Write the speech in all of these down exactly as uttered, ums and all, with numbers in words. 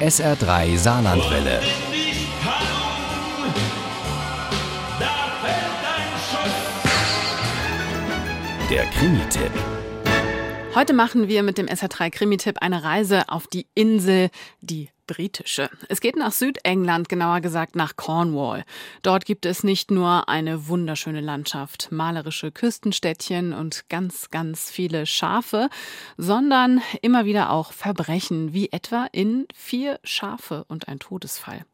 S R drei Saarlandwelle. Der Krimi-Tipp. Heute machen wir mit dem S R drei Krimi-Tipp eine Reise auf die Insel, die britische. Es geht nach Südengland, genauer gesagt nach Cornwall. Dort gibt es nicht nur eine wunderschöne Landschaft, malerische Küstenstädtchen und ganz, ganz viele Schafe, sondern immer wieder auch Verbrechen, wie etwa in Vier Schafe und ein Todesfall.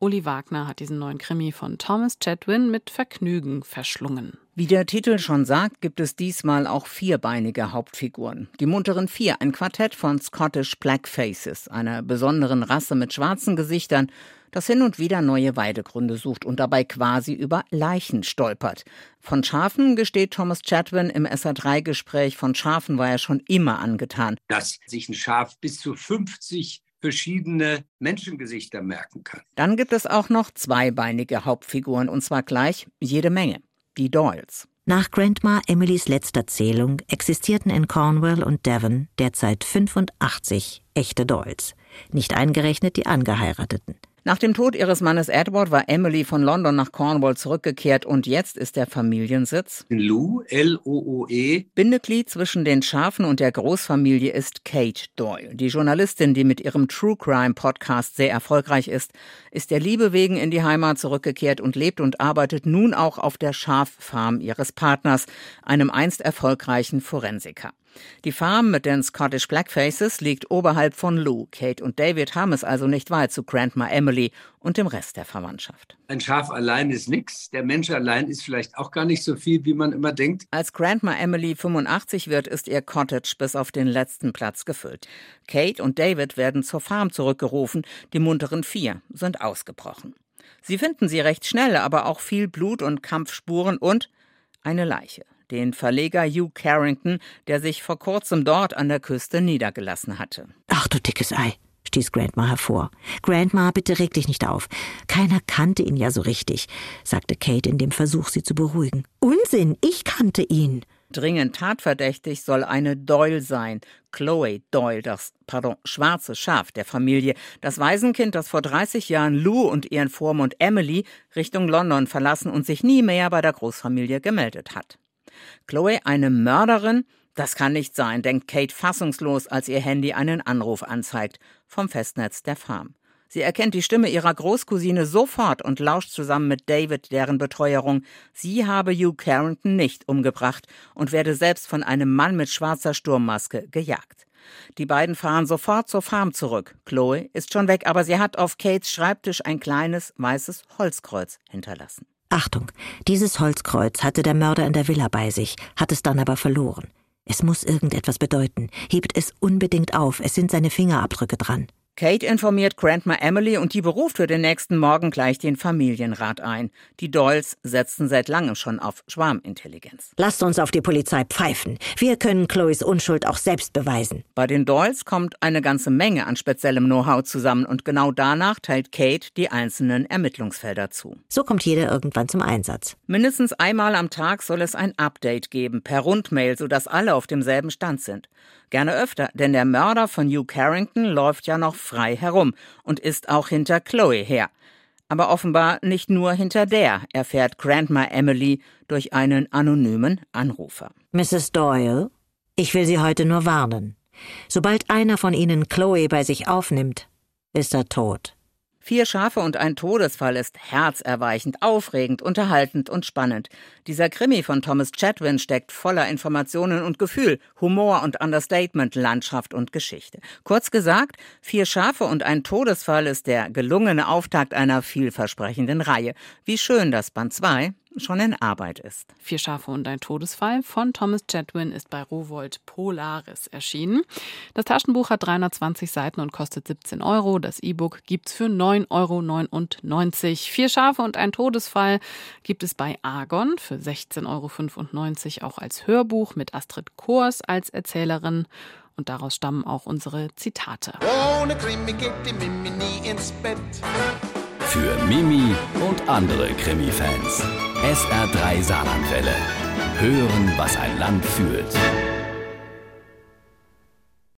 Uli Wagner hat diesen neuen Krimi von Thomas Chatwin mit Vergnügen verschlungen. Wie der Titel schon sagt, gibt es diesmal auch vierbeinige Hauptfiguren. Die munteren Vier, ein Quartett von Scottish Blackfaces, einer besonderen Rasse mit schwarzen Gesichtern, das hin und wieder neue Weidegründe sucht und dabei quasi über Leichen stolpert. Von Schafen gesteht Thomas Jadwin im S R drei Gespräch, von Schafen war er schon immer angetan. Dass sich ein Schaf bis zu fünfzig verschiedene Menschengesichter merken kann. Dann gibt es auch noch zweibeinige Hauptfiguren, und zwar gleich jede Menge. Die Doyles. Nach Grandma Emilys letzter Zählung existierten in Cornwall und Devon derzeit fünfundachtzig echte Doyles, nicht eingerechnet die Angeheirateten. Nach dem Tod ihres Mannes Edward war Emily von London nach Cornwall zurückgekehrt und jetzt ist der Familiensitz in Lou, L O O E. Bindeglied zwischen den Schafen und der Großfamilie ist Kate Doyle. Die Journalistin, die mit ihrem True-Crime-Podcast sehr erfolgreich ist, ist der Liebe wegen in die Heimat zurückgekehrt und lebt und arbeitet nun auch auf der Schaffarm ihres Partners, einem einst erfolgreichen Forensiker. Die Farm mit den Scottish Blackfaces liegt oberhalb von Lou. Kate und David haben es also nicht weit zu Grandma Emily und dem Rest der Verwandtschaft. Ein Schaf allein ist nichts. Der Mensch allein ist vielleicht auch gar nicht so viel, wie man immer denkt. Als Grandma Emily fünfundachtzig wird, ist ihr Cottage bis auf den letzten Platz gefüllt. Kate und David werden zur Farm zurückgerufen. Die munteren Vier sind ausgebrochen. Sie finden sie recht schnell, aber auch viel Blut und Kampfspuren und eine Leiche. Den Verleger Hugh Carrington, der sich vor kurzem dort an der Küste niedergelassen hatte. »Ach du dickes Ei«, stieß Grandma hervor. »Grandma, bitte reg dich nicht auf. Keiner kannte ihn ja so richtig«, sagte Kate in dem Versuch, sie zu beruhigen. »Unsinn, ich kannte ihn.« Dringend tatverdächtig soll eine Doyle sein. Chloe Doyle, das, pardon, schwarze Schaf der Familie. Das Waisenkind, das vor dreißig Jahren Lou und ihren Vormund Emily Richtung London verlassen und sich nie mehr bei der Großfamilie gemeldet hat. Chloe, eine Mörderin? Das kann nicht sein, denkt Kate fassungslos, als ihr Handy einen Anruf anzeigt vom Festnetz der Farm. Sie erkennt die Stimme ihrer Großcousine sofort und lauscht zusammen mit David deren Beteuerung. Sie habe Hugh Carrington nicht umgebracht und werde selbst von einem Mann mit schwarzer Sturmmaske gejagt. Die beiden fahren sofort zur Farm zurück. Chloe ist schon weg, aber sie hat auf Kates Schreibtisch ein kleines weißes Holzkreuz hinterlassen. Achtung, dieses Holzkreuz hatte der Mörder in der Villa bei sich, hat es dann aber verloren. Es muss irgendetwas bedeuten. Hebt es unbedingt auf, es sind seine Fingerabdrücke dran. Kate informiert Grandma Emily und die beruft für den nächsten Morgen gleich den Familienrat ein. Die Doyles setzen seit langem schon auf Schwarmintelligenz. Lasst uns auf die Polizei pfeifen. Wir können Chloes Unschuld auch selbst beweisen. Bei den Doyles kommt eine ganze Menge an speziellem Know-how zusammen und genau danach teilt Kate die einzelnen Ermittlungsfelder zu. So kommt jeder irgendwann zum Einsatz. Mindestens einmal am Tag soll es ein Update geben, per Rundmail, sodass alle auf demselben Stand sind. Gerne öfter, denn der Mörder von Hugh Carrington läuft ja noch frei herum und ist auch hinter Chloe her. Aber offenbar nicht nur hinter der, erfährt Grandma Emily durch einen anonymen Anrufer. Misses Doyle, ich will Sie heute nur warnen. Sobald einer von Ihnen Chloe bei sich aufnimmt, ist er tot. Vier Schafe und ein Todesfall ist herzerweichend, aufregend, unterhaltend und spannend. Dieser Krimi von Thomas Chatwin steckt voller Informationen und Gefühl, Humor und Understatement, Landschaft und Geschichte. Kurz gesagt, Vier Schafe und ein Todesfall ist der gelungene Auftakt einer vielversprechenden Reihe. Wie schön, dass Band zwei schon in Arbeit ist. Vier Schafe und ein Todesfall von Thomas Jadwin ist bei Rowold Polaris erschienen. Das Taschenbuch hat dreihundertzwanzig Seiten und kostet siebzehn Euro. Das E-Book gibt's für neun Euro neunundneunzig. Vier Schafe und ein Todesfall gibt es bei Argon für sechzehn Euro fünfundneunzig auch als Hörbuch mit Astrid Kors als Erzählerin. Und daraus stammen auch unsere Zitate. Ohne Krimi geht die Mimi nie ins Bett. Für Mimi und andere Krimi-Fans. S R drei Saarlandwelle. Hören, was ein Land fühlt.